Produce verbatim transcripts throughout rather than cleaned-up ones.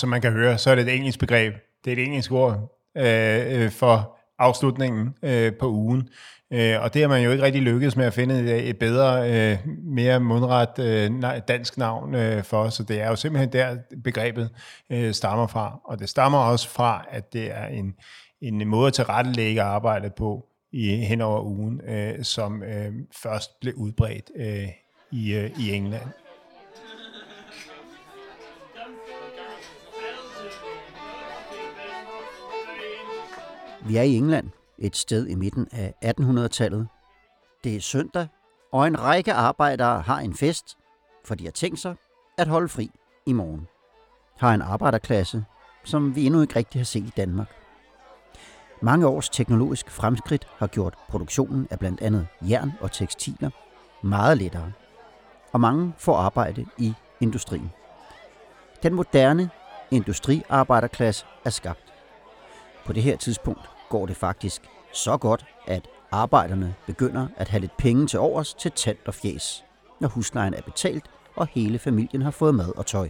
som man kan høre, så er det et engelsk begreb. Det er et engelsk ord øh, for afslutningen øh, på ugen. Øh, og det har man jo ikke rigtig lykkedes med at finde et bedre, øh, mere mundret øh, dansk navn øh, for. Så det er jo simpelthen der, begrebet øh, stammer fra. Og det stammer også fra, at det er en, en måde at tilrettelægge arbejdet på i, hen over ugen, øh, som øh, først blev udbredt øh, i, øh, i England. Vi er i England, et sted i midten af attenhundredetallet. Det er søndag, og en række arbejdere har en fest, for de har tænkt sig at holde fri i morgen. Har en arbejderklasse, som vi endnu ikke rigtig har set i Danmark. Mange års teknologisk fremskridt har gjort produktionen af blandt andet jern og tekstiler meget lettere, og mange får arbejde i industrien. Den moderne industriarbejderklasse er skabt. På det her tidspunkt går det faktisk så godt, at arbejderne begynder at have lidt penge til overs til tand og fjæs, når huslejen er betalt, og hele familien har fået mad og tøj.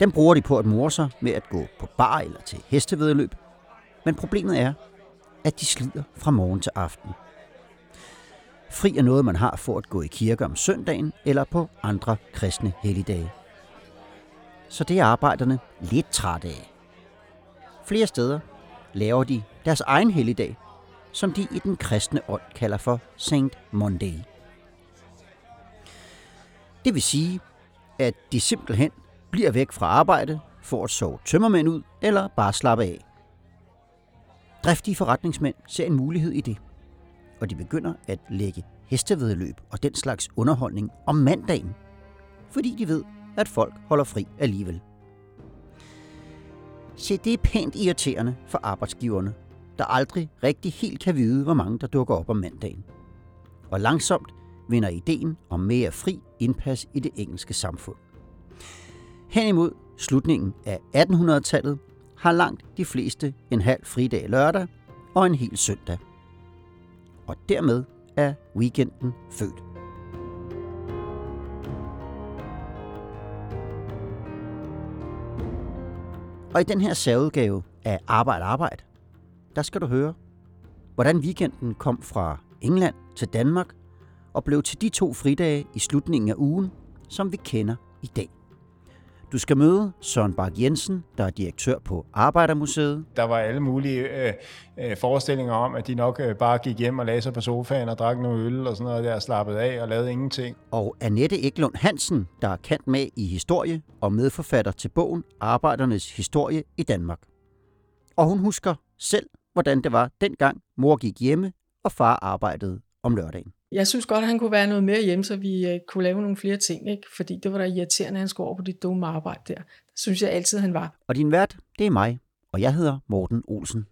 Den bruger de på at more sig med at gå på bar eller til hestevæddeløb, men problemet er, at de slider fra morgen til aften. Fri er noget, man har for at gå i kirke om søndagen eller på andre kristne helligdage. Så det er arbejderne lidt trætte af. Flere steder laver de deres egen helligdag, som de i den kristne ånd kalder for Saint Monday. Det vil sige, at de simpelthen bliver væk fra arbejde for at sove tømmermænd ud eller bare slappe af. Driftige forretningsmænd ser en mulighed i det, og de begynder at lægge hestevæddeløb og den slags underholdning om mandagen, fordi de ved, at folk holder fri alligevel. Se, det er pænt irriterende for arbejdsgiverne, der aldrig rigtig helt kan vide, hvor mange der dukker op om mandagen. Og langsomt vinder ideen om mere fri indpas i det engelske samfund. Henimod slutningen af attenhundredetallet har langt de fleste en halv fridag lørdag og en hel søndag. Og dermed er weekenden født. Og i den her særudgave af Arbejde Arbejde, der skal du høre, hvordan weekenden kom fra England til Danmark og blev til de to fridage i slutningen af ugen, som vi kender i dag. Du skal møde Søren Bark Jensen, der er direktør på Arbejdermuseet. Der var alle mulige øh, forestillinger om, at de nok bare gik hjem og lagde sig på sofaen og drak nogle øl og sådan noget der, og slappede af og lavede ingenting. Og Anette Eklund Hansen, der er kendt med i historie og medforfatter til bogen Arbejdernes Historie i Danmark. Og hun husker selv, hvordan det var dengang mor gik hjemme og far arbejdede om lørdagen. Jeg synes godt, at han kunne være noget mere hjemme, så vi kunne lave nogle flere ting, ikke? Fordi det var da irriterende, at han skulle over på det dumme arbejde der. Det synes jeg altid, han var. Og din vært, det er mig, og jeg hedder Morten Olsen.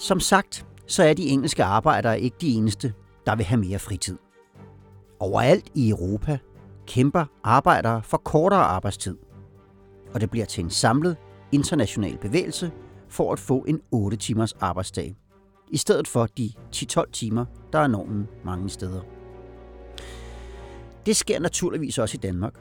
Som sagt, så er de engelske arbejdere ikke de eneste, der vil have mere fritid. Overalt i Europa kæmper arbejdere for kortere arbejdstid, og det bliver til en samlet international bevægelse for at få en otte timers arbejdsdag, i stedet for de ti til tolv timer, der er normen mange steder. Det sker naturligvis også i Danmark,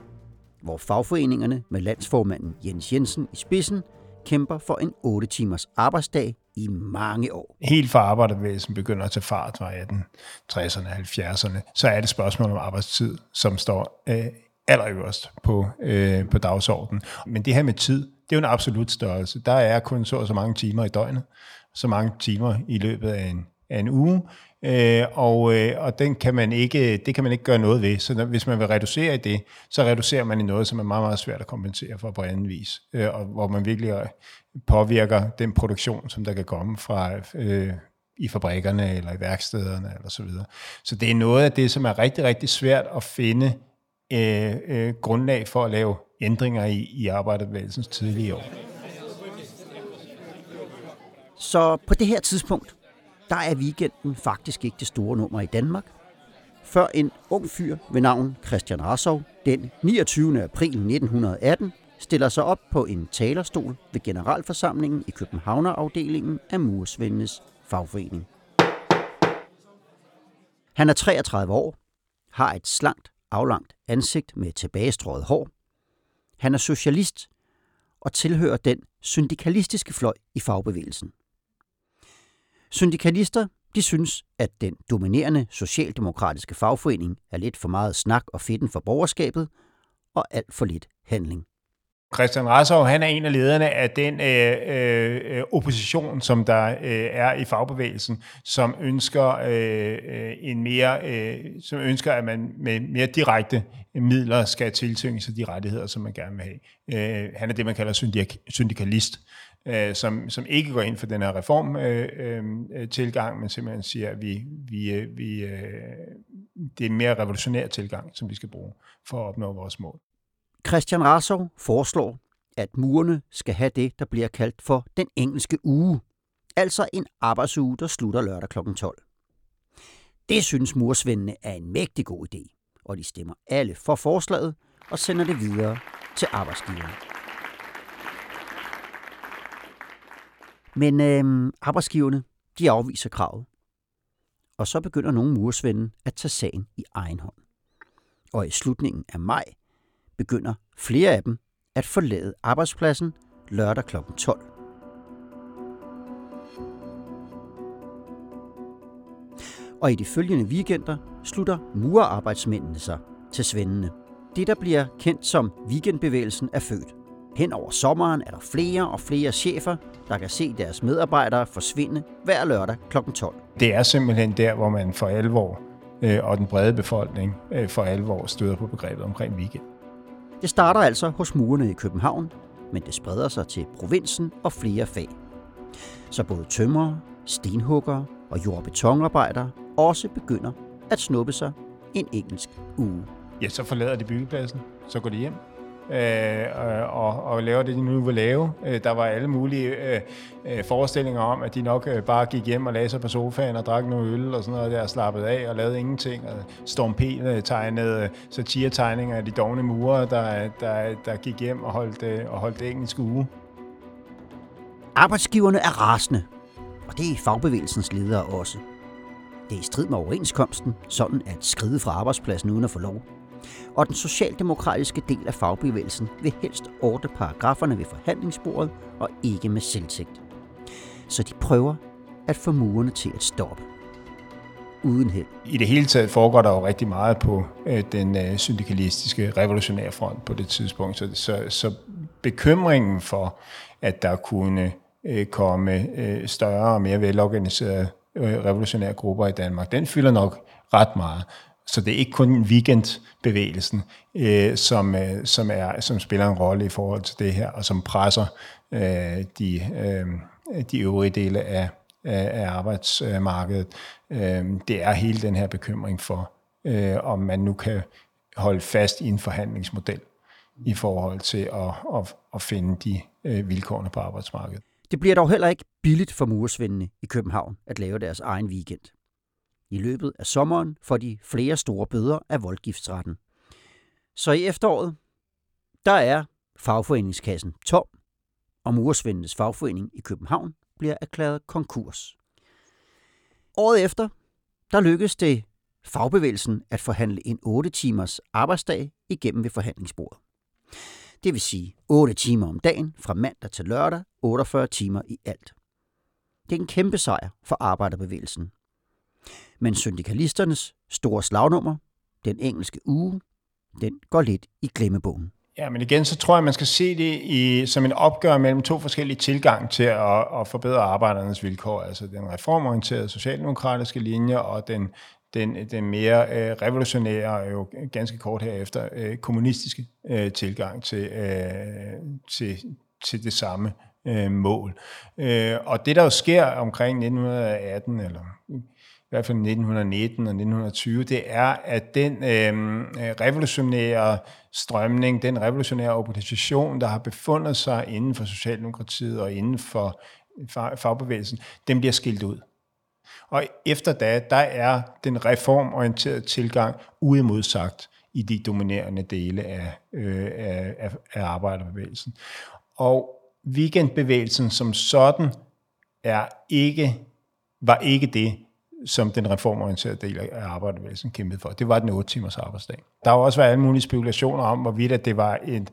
hvor fagforeningerne med landsformanden Jens Jensen i spidsen kæmper for en otte timers arbejdsdag i mange år. Helt fra arbejderbevægelsen begynder at tage fart fra atten tresserne og halvfjerdserne, så er det spørgsmål om arbejdstid, som står øh, allerøverst på, øh, på dagsordenen. Men det her med tid, det er jo en absolut størrelse. Der er kun så og så mange timer i døgnet, så mange timer i løbet af en, af en uge, øh, og, øh, og den kan man ikke, det kan man ikke gøre noget ved. Så når, hvis man vil reducere i det, så reducerer man i noget, som er meget, meget svært at kompensere for på anden vis, øh, og hvor man virkelig påvirker den produktion, som der kan komme fra øh, i fabrikkerne eller i værkstederne eller så videre. Så det er noget af det, som er rigtig, rigtig svært at finde øh, øh, grundlag for at lave ændringer i, i arbejderbevægelsens tidlige år. Så på det her tidspunkt, der er weekenden faktisk ikke det store nummer i Danmark, før en ung fyr ved navn Christian Rassow den niogtyvende april nitten atten stiller sig op på en talerstol ved generalforsamlingen i Københavnerafdelingen af Murersvendenes Fagforening. Han er treogtredive år, har et slankt, aflangt ansigt med tilbagestrøget hår. Han er socialist og tilhører den syndikalistiske fløj i fagbevægelsen. Syndikalister, de synes, at den dominerende socialdemokratiske fagforening er lidt for meget snak og fedten for borgerskabet og alt for lidt handling. Christian Rassow, han er en af lederne af den øh, øh, opposition, som der øh, er i fagbevægelsen, som ønsker øh, en mere, øh, som ønsker, at man med mere direkte midler skal tiltynge sig de rettigheder, som man gerne vil have. Øh, han er det, man kalder syndik- syndikalist, øh, som, som ikke går ind for den her reformtilgang, øh, øh, men simpelthen siger, at vi, vi, øh, vi, øh, det er en mere revolutionær tilgang, som vi skal bruge for at opnå vores mål. Christian Rassow foreslår, at murerne skal have det, der bliver kaldt for den engelske uge, altså en arbejdsuge, der slutter lørdag klokken tolv. Det synes mursvendene er en mægtig god idé, og de stemmer alle for forslaget og sender det videre til arbejdsgiverne. Men øh, arbejdsgiverne, de afviser kravet, og så begynder nogle mursvende at tage sagen i egen hånd. Og i slutningen af maj begynder flere af dem at forlade arbejdspladsen lørdag klokken tolv. Og i de følgende weekender slutter murerarbejdsmændene sig til svendene. Det, der bliver kendt som weekendbevægelsen, er født. Hen over sommeren er der flere og flere chefer, der kan se deres medarbejdere forsvinde hver lørdag klokken tolv. Det er simpelthen der, hvor man for alvor og den brede befolkning for alvor støder på begrebet omkring weekend. Det starter altså hos murerne i København, men det spreder sig til provinsen og flere fag. Så både tømrere, stenhuggere og jord- og betonarbejdere også begynder at snuppe sig en engelsk uge. Ja, så forlader de byggepladsen, så går de hjem øh, og, og laver det, de nu vil lave. Der var alle mulige øh, forestillinger om, at de nok bare gik hjem og lagde sig på sofaen og drak noget øl og sådan noget der, slappede af og lavede ingenting. Og Storm P tegnede satiretegninger af de dovne murer, der, der, der gik hjem og holdt, og holdt engelsk uge. Arbejdsgiverne er rasende, og det er fagbevægelsens ledere også. Det er i strid med overenskomsten, sådan at skride fra arbejdspladsen uden at få lov. Og den socialdemokratiske del af fagbevægelsen vil helst ordne paragraferne ved forhandlingsbordet og ikke med selvtægt. Så de prøver at få murerne til at stoppe. Uden held. I det hele taget foregår der jo rigtig meget på den syndikalistiske revolutionære front på det tidspunkt. Så, så, så bekymringen for, at der kunne komme større og mere velorganiserede revolutionære grupper i Danmark, den fylder nok ret meget. Så det er ikke kun weekendbevægelsen, øh, som, øh, som, er, som spiller en rolle i forhold til det her, og som presser øh, de, øh, de øvrige dele af, af arbejdsmarkedet. Øh, det er hele den her bekymring for, øh, om man nu kan holde fast i en forhandlingsmodel i forhold til at, at, at finde de øh, vilkårene på arbejdsmarkedet. Det bliver dog heller ikke billigt for murersvendene i København at lave deres egen weekend. I løbet af sommeren får de flere store bøder af voldgiftsretten. Så i efteråret, der er fagforeningskassen tom, og murersvendenes fagforening i København bliver erklæret konkurs. Året efter, der lykkes det fagbevægelsen at forhandle en otte timers arbejdsdag igennem ved forhandlingsbordet. Det vil sige otte timer om dagen fra mandag til lørdag, otteogfyrre timer i alt. Det er en kæmpe sejr for arbejderbevægelsen. Men syndikalisternes store slagnummer, den engelske uge, den går lidt i glemmebogen. Ja, men igen, så tror jeg, man skal se det i, som en opgør mellem to forskellige tilgang til at, at forbedre arbejdernes vilkår. Altså den reformorienterede socialdemokratiske linje og den, den, den mere øh, revolutionære, jo ganske kort herefter, øh, kommunistiske øh, tilgang til, øh, til, til det samme øh, mål. Øh, og det, der jo sker omkring nitten atten eller... i hvert fald nitten nitten og nitten tyve, det er, at den øh, revolutionære strømning, den revolutionære organisation, der har befundet sig inden for Socialdemokratiet og inden for fagbevægelsen, den bliver skilt ud. Og efter da, der er den reformorienterede tilgang uimodsagt i de dominerende dele af, øh, af, af arbejderbevægelsen. Og weekendbevægelsen som sådan er ikke, var ikke det, som den reformorienterede del af arbejderbevægelsen kæmpede for. Det var den otte timers arbejdsdag. Der har også været alle mulige spekulationer om, hvorvidt at det var et,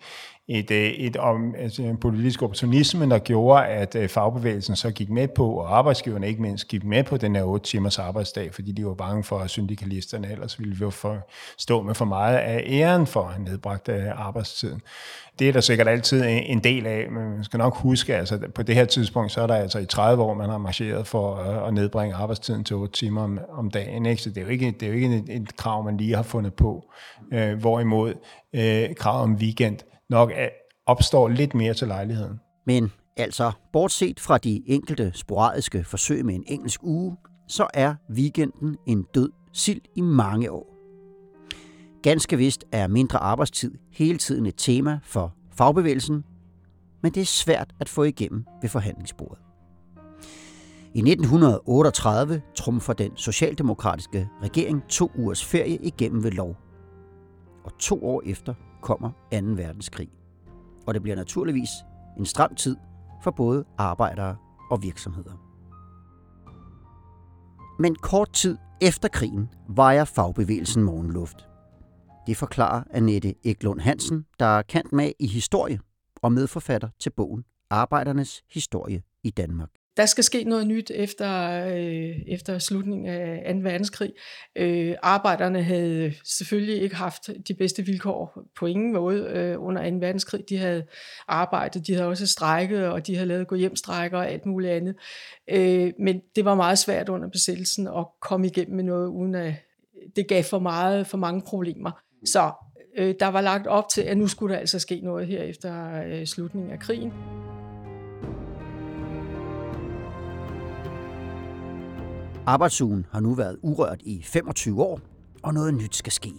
et, et, et om, altså en politisk opportunisme, der gjorde, at fagbevægelsen så gik med på, og arbejdsgiverne ikke mindst gik med på den her otte timers arbejdsdag, fordi de var bange for, at syndikalisterne ellers ville jo stå med for meget af æren for at have nedbragt arbejdstiden. Det er der sikkert altid en del af, men man skal nok huske, altså på det her tidspunkt, så er der altså i tredive år, man har marcheret for at nedbringe arbejdstiden til otte timer om, om dagen. Ikke? Så det er jo ikke, det er jo ikke et, et krav, man lige har fundet på. Øh, hvorimod øh, krav om weekend nok opstår lidt mere til lejligheden. Men altså, bortset fra de enkelte sporadiske forsøg med en engelsk uge, så er weekenden en død sild i mange år. Ganske vist er mindre arbejdstid hele tiden et tema for fagbevægelsen, men det er svært at få igennem ved forhandlingsbordet. I nitten otteogtredive trumfer den socialdemokratiske regering to ugers ferie igennem ved lov. Og to år efter kommer anden verdenskrig. Og det bliver naturligvis en stram tid for både arbejdere og virksomheder. Men kort tid efter krigen vejer fagbevægelsen morgenluft. Det forklarer Anette Eklund Hansen, der er kendt med i historie og medforfatter til bogen Arbejdernes Historie i Danmark. Der skal ske noget nyt efter, øh, efter slutningen af anden verdenskrig. Øh, arbejderne havde selvfølgelig ikke haft de bedste vilkår på ingen måde øh, under anden verdenskrig. De havde arbejdet, de havde også strejket, og de havde lavet gå-hjem-strejker og alt muligt andet. Øh, men det var meget svært under besættelsen at komme igennem med noget, uden at det gav for meget, for mange problemer. Så øh, der var lagt op til, at nu skulle der altså ske noget her efter øh, slutningen af krigen. Arbejdsugen har nu været urørt i femogtyve år, og noget nyt skal ske.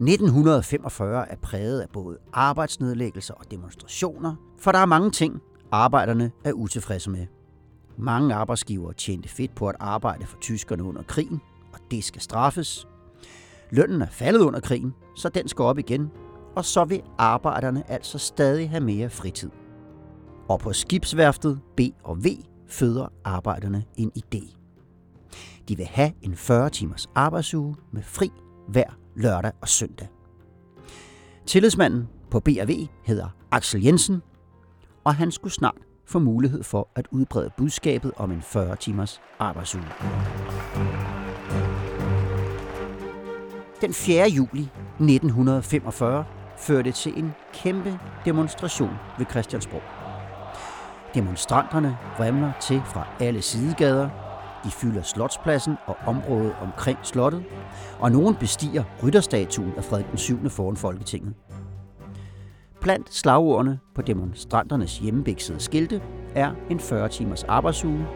nitten femogfyrre er præget af både arbejdsnedlæggelser og demonstrationer, for der er mange ting, arbejderne er utilfredse med. Mange arbejdsgivere tjente fedt på at arbejde for tyskerne under krigen, og det skal straffes. Lønnen er faldet under krigen, så den skal op igen, og så vil arbejderne altså stadig have mere fritid. Og på skibsværftet B og V føder arbejderne en idé. De vil have en fyrre timers arbejdsuge med fri hver lørdag og søndag. Tillidsmanden på B og V hedder Axel Jensen, og han skulle snart få mulighed for at udbrede budskabet om en fyrre timers arbejdsuge. Den fjerde juli nitten femogfyrre førte det til en kæmpe demonstration ved Christiansborg. Demonstranterne vrimler til fra alle sidegader. De fylder Slotspladsen og området omkring slottet, og nogen bestiger rytterstatuen af Frederik den syvende foran Folketinget. Blandt slagordene på demonstranternes hjemmebæksede skilte er en fyrre timers arbejdsuge,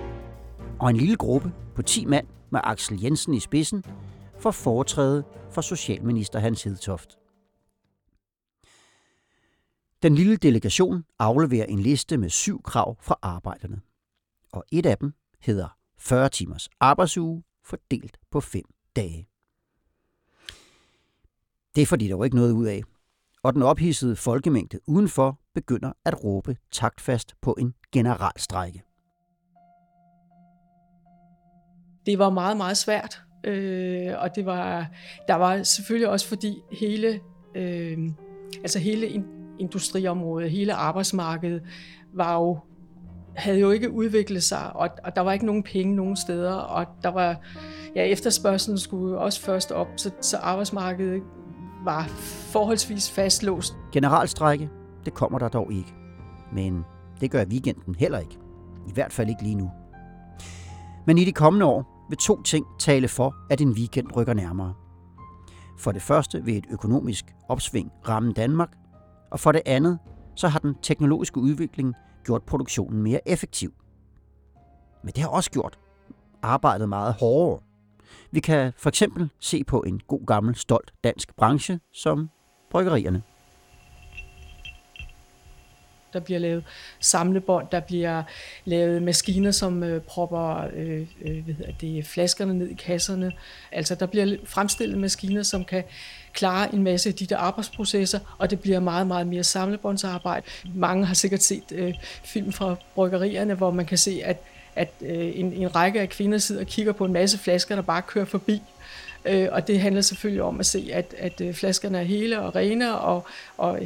og en lille gruppe på ti mand med Axel Jensen i spidsen for foretræde for socialminister Hans Hedtoft. Den lille delegation afleverer en liste med syv krav fra arbejderne, og et af dem hedder fyrre timers arbejdsuge fordelt på fem dage. Det får de dog ikke noget ud af, og den ophidsede folkemængde udenfor begynder at råbe taktfast på en generalstrejke. Det var meget, meget svært, øh, og det var, der var selvfølgelig også fordi hele, øh, altså hele industriområdet, hele arbejdsmarkedet var jo havde jo ikke udviklet sig, og, og der var ikke nogen penge nogen steder, og der var, ja, efterspørgselen skulle også først op, så, så arbejdsmarkedet var forholdsvis fastlåst. Generalstrejke, det kommer der dog ikke. Men det gør weekenden heller ikke. I hvert fald ikke lige nu. Men i de kommende år vil to ting tale for, at en weekend rykker nærmere. For det første vil et økonomisk opsving ramme Danmark, og for det andet så har den teknologiske udvikling gjort produktionen mere effektiv. Men det har også gjort arbejdet meget hårdere. Vi kan for eksempel se på en god gammel, stolt dansk branche som bryggerierne. Der bliver lavet samlebånd, der bliver lavet maskiner, som øh, propper øh, øh, det, flaskerne ned i kasserne. Altså der bliver fremstillet maskiner, som kan klare en masse af de der arbejdsprocesser, og det bliver meget, meget mere samlebåndsarbejde. Mange har sikkert set øh, film fra bryggerierne, hvor man kan se, at at øh, en, en række af kvinder sidder og kigger på en masse flasker, der bare kører forbi. Øh, og det handler selvfølgelig om at se, at, at flaskerne er hele og rene, og, og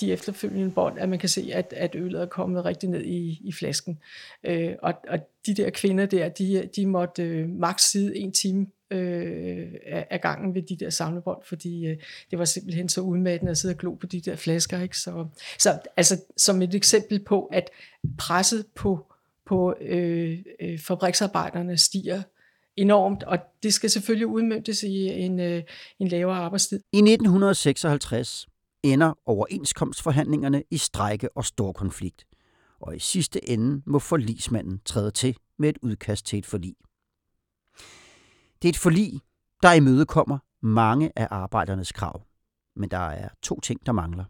de efterfølgende bånd, at man kan se, at, at ølet er kommet rigtig ned i, i flasken. Øh, og, og de der kvinder der, de, de måtte øh, maks sidde en time øh, af gangen ved de der samlebånd, fordi øh, det var simpelthen så udmattende at sidde og glo på de der flasker. Ikke? Så, så altså, som et eksempel på, at presset på, på øh, øh, fabriksarbejderne stiger enormt, og det skal selvfølgelig udmøntes i en, øh, en lavere arbejdstid. I nitten seksoghalvtreds ender overenskomstforhandlingerne i strejke og storkonflikt, og i sidste ende må forligsmanden træde til med et udkast til et forlig. Det er et forlig, der imødekommer mange af arbejdernes krav, men der er to ting, der mangler.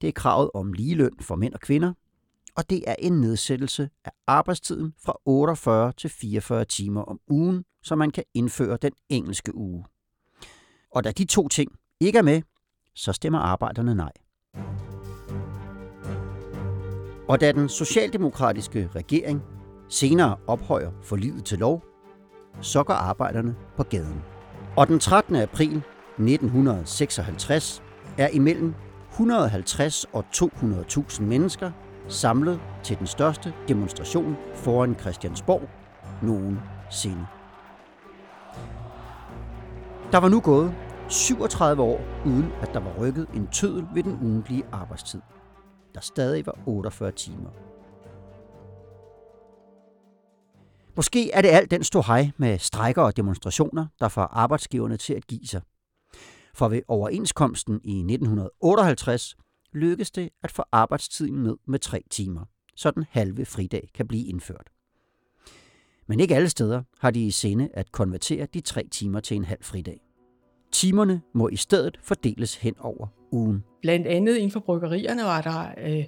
Det er kravet om ligeløn for mænd og kvinder, og det er en nedsættelse af arbejdstiden fra otteogfyrre til fireogfyrre timer om ugen, så man kan indføre den engelske uge. Og da de to ting ikke er med, så stemmer arbejderne nej. Og da den socialdemokratiske regering senere ophøjer forliget til lov, så går arbejderne på gaden. Og den trettende april nitten seksoghalvtreds er imellem et hundrede og halvtreds og to hundrede tusind mennesker samlet til den største demonstration foran Christiansborg nogensinde. Der var nu gået syvogtredive år, uden at der var rykket en tøddel ved den ugentlige arbejdstid, der stadig var otteogfyrre timer. Måske er det alt den ståhej med strejker og demonstrationer, der får arbejdsgiverne til at give sig. For ved overenskomsten i nitten otteoghalvtreds lykkes det at få arbejdstiden ned med tre timer, så den halve fridag kan blive indført. Men ikke alle steder har de i sinde at konvertere de tre timer til en halv fridag. Timerne må i stedet fordeles hen over ugen. Blandt andet inden for bryggerierne var der, øh,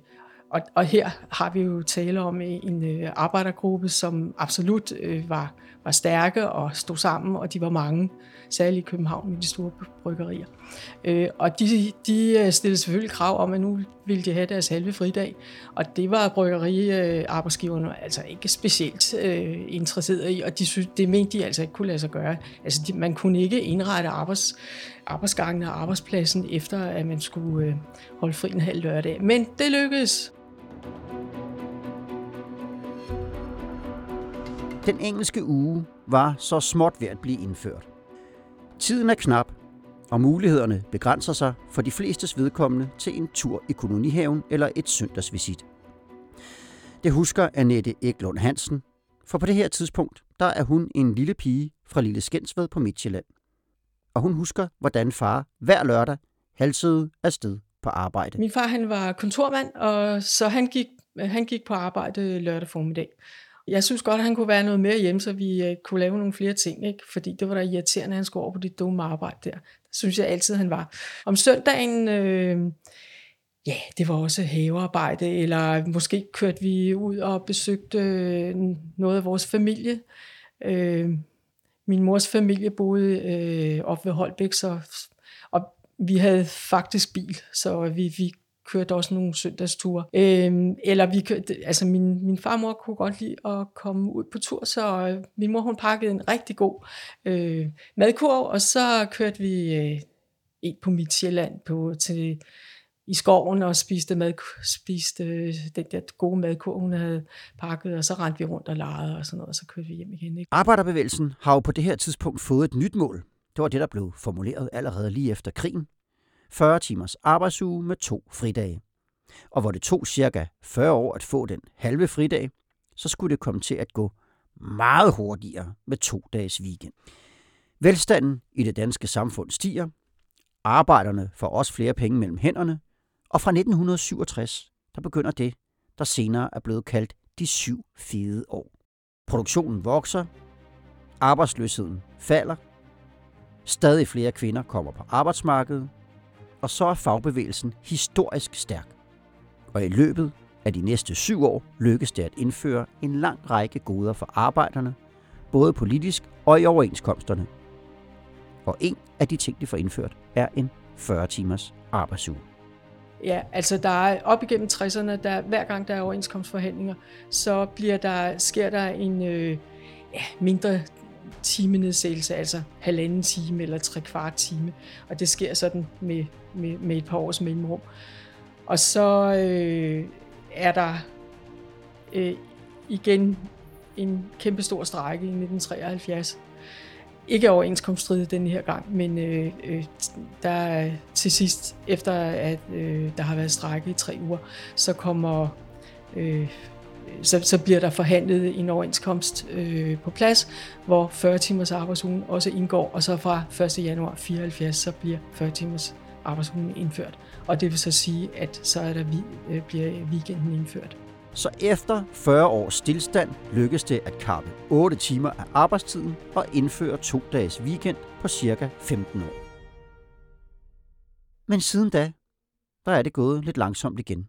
og, og her har vi jo tale om en øh, arbejdergruppe, som absolut øh, var, var stærke og stod sammen, og de var mange, særligt i København med de store bryggerier. Øh, og de, de stillede selvfølgelig krav om, at nu ville de have deres halve fridag, og det var bryggeriarbejdsgiverne altså ikke specielt øh, interesserede i, og de synes, det mente de altså ikke kunne lade sig gøre. Altså, de, man kunne ikke indrette arbejds, arbejdsgangen og arbejdspladsen efter, at man skulle øh, holde fri en halv lørdag. Men det lykkedes. Den engelske uge var så småt ved at blive indført. Tiden er knap, og mulighederne begrænser sig for de flestes vedkommende til en tur i kolonihaven eller et søndagsvisit. Det husker Anette Eklund Hansen, for på det her tidspunkt, der er hun en lille pige fra Lille Skindsved på Midtjylland. Og hun husker, hvordan far hver lørdag halsede afsted på arbejde. Min far, han var kontormand, og så han gik, han gik på arbejde lørdag formiddag. Jeg synes godt, at han kunne være noget mere hjemme, så vi kunne lave nogle flere ting, ikke? Fordi det var da irriterende, at han skulle over på det dumme arbejde der. Det synes jeg altid, han var. Om søndagen, øh, ja, det var også havearbejde, eller måske kørte vi ud og besøgte noget af vores familie. Øh, min mors familie boede øh, op ved Holbæk, så, og vi havde faktisk bil, så vi vi kørte også nogle søndagsture. Øhm, eller vi kørte, altså min, min farmor kunne godt lide at komme ud på tur, så min mor, hun pakkede en rigtig god øh, madkurv, og så kørte vi øh, ind på Midtjylland på, til, i skoven og spiste, mad, spiste øh, den der gode madkurv, hun havde pakket, og så rendte vi rundt og legede og sådan noget, og så kørte vi hjem igen. Ikke? Arbejderbevægelsen har jo på det her tidspunkt fået et nyt mål. Det var det, der blev formuleret allerede lige efter krigen. fyrre timers arbejdsuge med to fridage. Og hvor det tog cirka fyrre år at få den halve fridag, så skulle det komme til at gå meget hurtigere med to dages weekend. Velstanden i det danske samfund stiger, arbejderne får også flere penge mellem hænderne, og fra nitten syvogtres, der begynder det, der senere er blevet kaldt de syv fede år. Produktionen vokser, arbejdsløsheden falder, stadig flere kvinder kommer på arbejdsmarkedet, og så er fagbevægelsen historisk stærk. Og i løbet af de næste syv år lykkes det at indføre en lang række goder for arbejderne, både politisk og i overenskomsterne. Og en af de ting, de får indført, er en fyrre timers arbejdsuge. Ja, altså der er op igennem tresserne, der, hver gang der er overenskomstforhandlinger, så bliver der, sker der en øh, ja, mindre timenedsættelse, altså halvanden time eller tre kvart time. Og det sker sådan med, med, med et par års mellemrum. Og så øh, er der øh, igen en kæmpestor strejke i nitten treoghalvfjerds. Ikke overenskomststridigt denne her gang, men øh, øh, der til sidst, efter at øh, der har været strejke i tre uger, så kommer øh, så, så bliver der forhandlet en overenskomst øh, på plads, hvor fyrre timers arbejdsugen også indgår, og så fra første januar fireoghalvfjerds, så bliver fyrre timers arbejdsugen indført. Og det vil så sige, at så er der, øh, bliver weekenden indført. Så efter fyrre års stillstand lykkes det at kappe otte timer af arbejdstiden og indføre to dages weekend på ca. femten år. Men siden da, der er det gået lidt langsomt igen.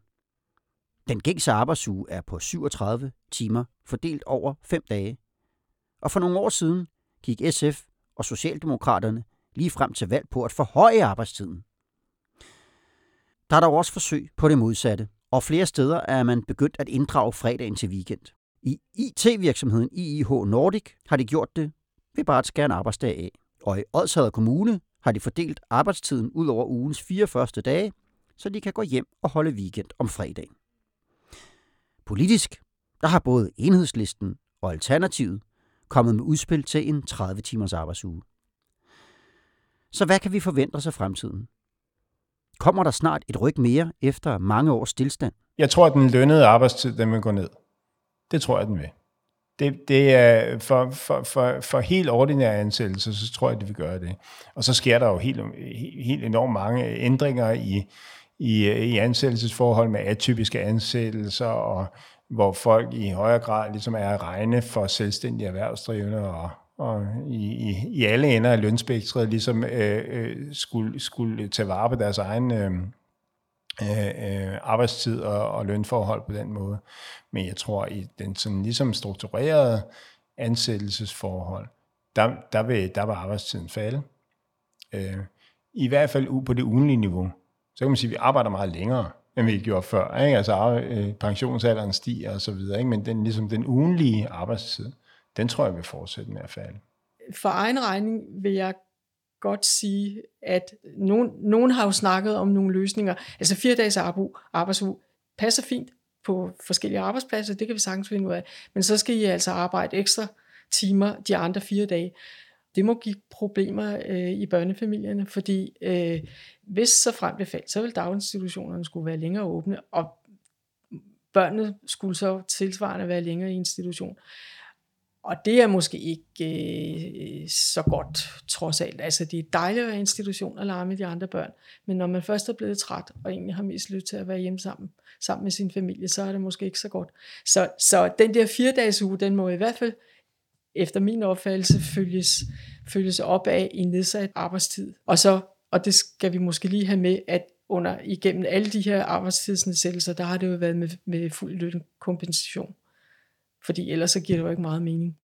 Den gængse arbejdsuge er på syvogtredive timer fordelt over fem dage. Og for nogle år siden gik S F og Socialdemokraterne lige frem til valg på at forhøje arbejdstiden. Der er dog også forsøg på det modsatte. Og flere steder er man begyndt at inddrage fredagen til weekend. I I T-virksomheden I I H Nordic har de gjort det ved bare at skære en arbejdsdag af. Og i Odsherred Kommune har de fordelt arbejdstiden ud over ugens fire første dage, så de kan gå hjem og holde weekend om fredagen. Politisk, der har både Enhedslisten og Alternativet kommet med udspil til en tredive timers arbejdsuge. Så hvad kan vi forvente os af fremtiden? Kommer der snart et ryk mere efter mange års stilstand? Jeg tror, at den lønnede arbejdstid, den vil gå ned. Det tror jeg, den vil. Det, det er for, for, for, for helt ordinære ansættelser, så tror jeg, det vil gøre det. Og så sker der jo helt, helt enormt mange ændringer i, i, i ansættelsesforhold med atypiske ansættelser, og hvor folk i højere grad ligesom er at regne for selvstændige erhvervsdrivende og og i, i, i alle ender af lønspektret ligesom øh, øh, skulle, skulle tage vare på deres egen øh, øh, arbejdstid og, og lønforhold på den måde. Men jeg tror, i den sådan ligesom strukturerede ansættelsesforhold, der, der, vil, der vil arbejdstiden falde. Øh, I hvert fald ud på det ugenlige niveau. Så kan man sige, at vi arbejder meget længere, end vi gjorde før. Ikke? Altså øh, pensionsalderen stiger og så videre, ikke? Men den, ligesom den ugenlige arbejdstid, den tror jeg vil fortsætte med at falde. For egen regning vil jeg godt sige, at nogen, nogen har jo snakket om nogle løsninger. Altså fire dages arbejdsuge passer fint på forskellige arbejdspladser, det kan vi sagtens finde ud af. Men så skal I altså arbejde ekstra timer de andre fire dage. Det må give problemer øh, i børnefamilierne, fordi øh, hvis så frem blev faldt, så ville daginstitutionerne skulle være længere åbne, og børnene skulle så tilsvarende være længere i institution. Og det er måske ikke øh, så godt, trods alt. Altså, det er dejligt at være i institution og lege med de andre børn. Men når man først er blevet træt, og egentlig har mest lyst til at være hjemme sammen, sammen med sin familie, så er det måske ikke så godt. Så, så den der fire-dages uge, den må i hvert fald, efter min opfattelse, følges, følges op af en nedsat arbejdstid. Og, så, og det skal vi måske lige have med, at under igennem alle de her arbejdstidsnedsættelser, der har det jo været med, med fuld lønkompensation. Fordi ellers så giver det jo ikke meget mening.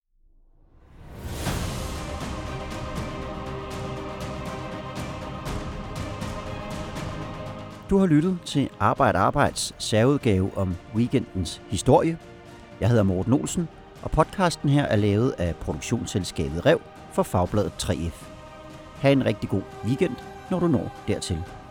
Du har lyttet til Arbejde Arbejdes særudgave om weekendens historie. Jeg hedder Morten Olsen, og podcasten her er lavet af produktionsselskabet Rev for Fagbladet tre F. Ha' en rigtig god weekend, når du når dertil.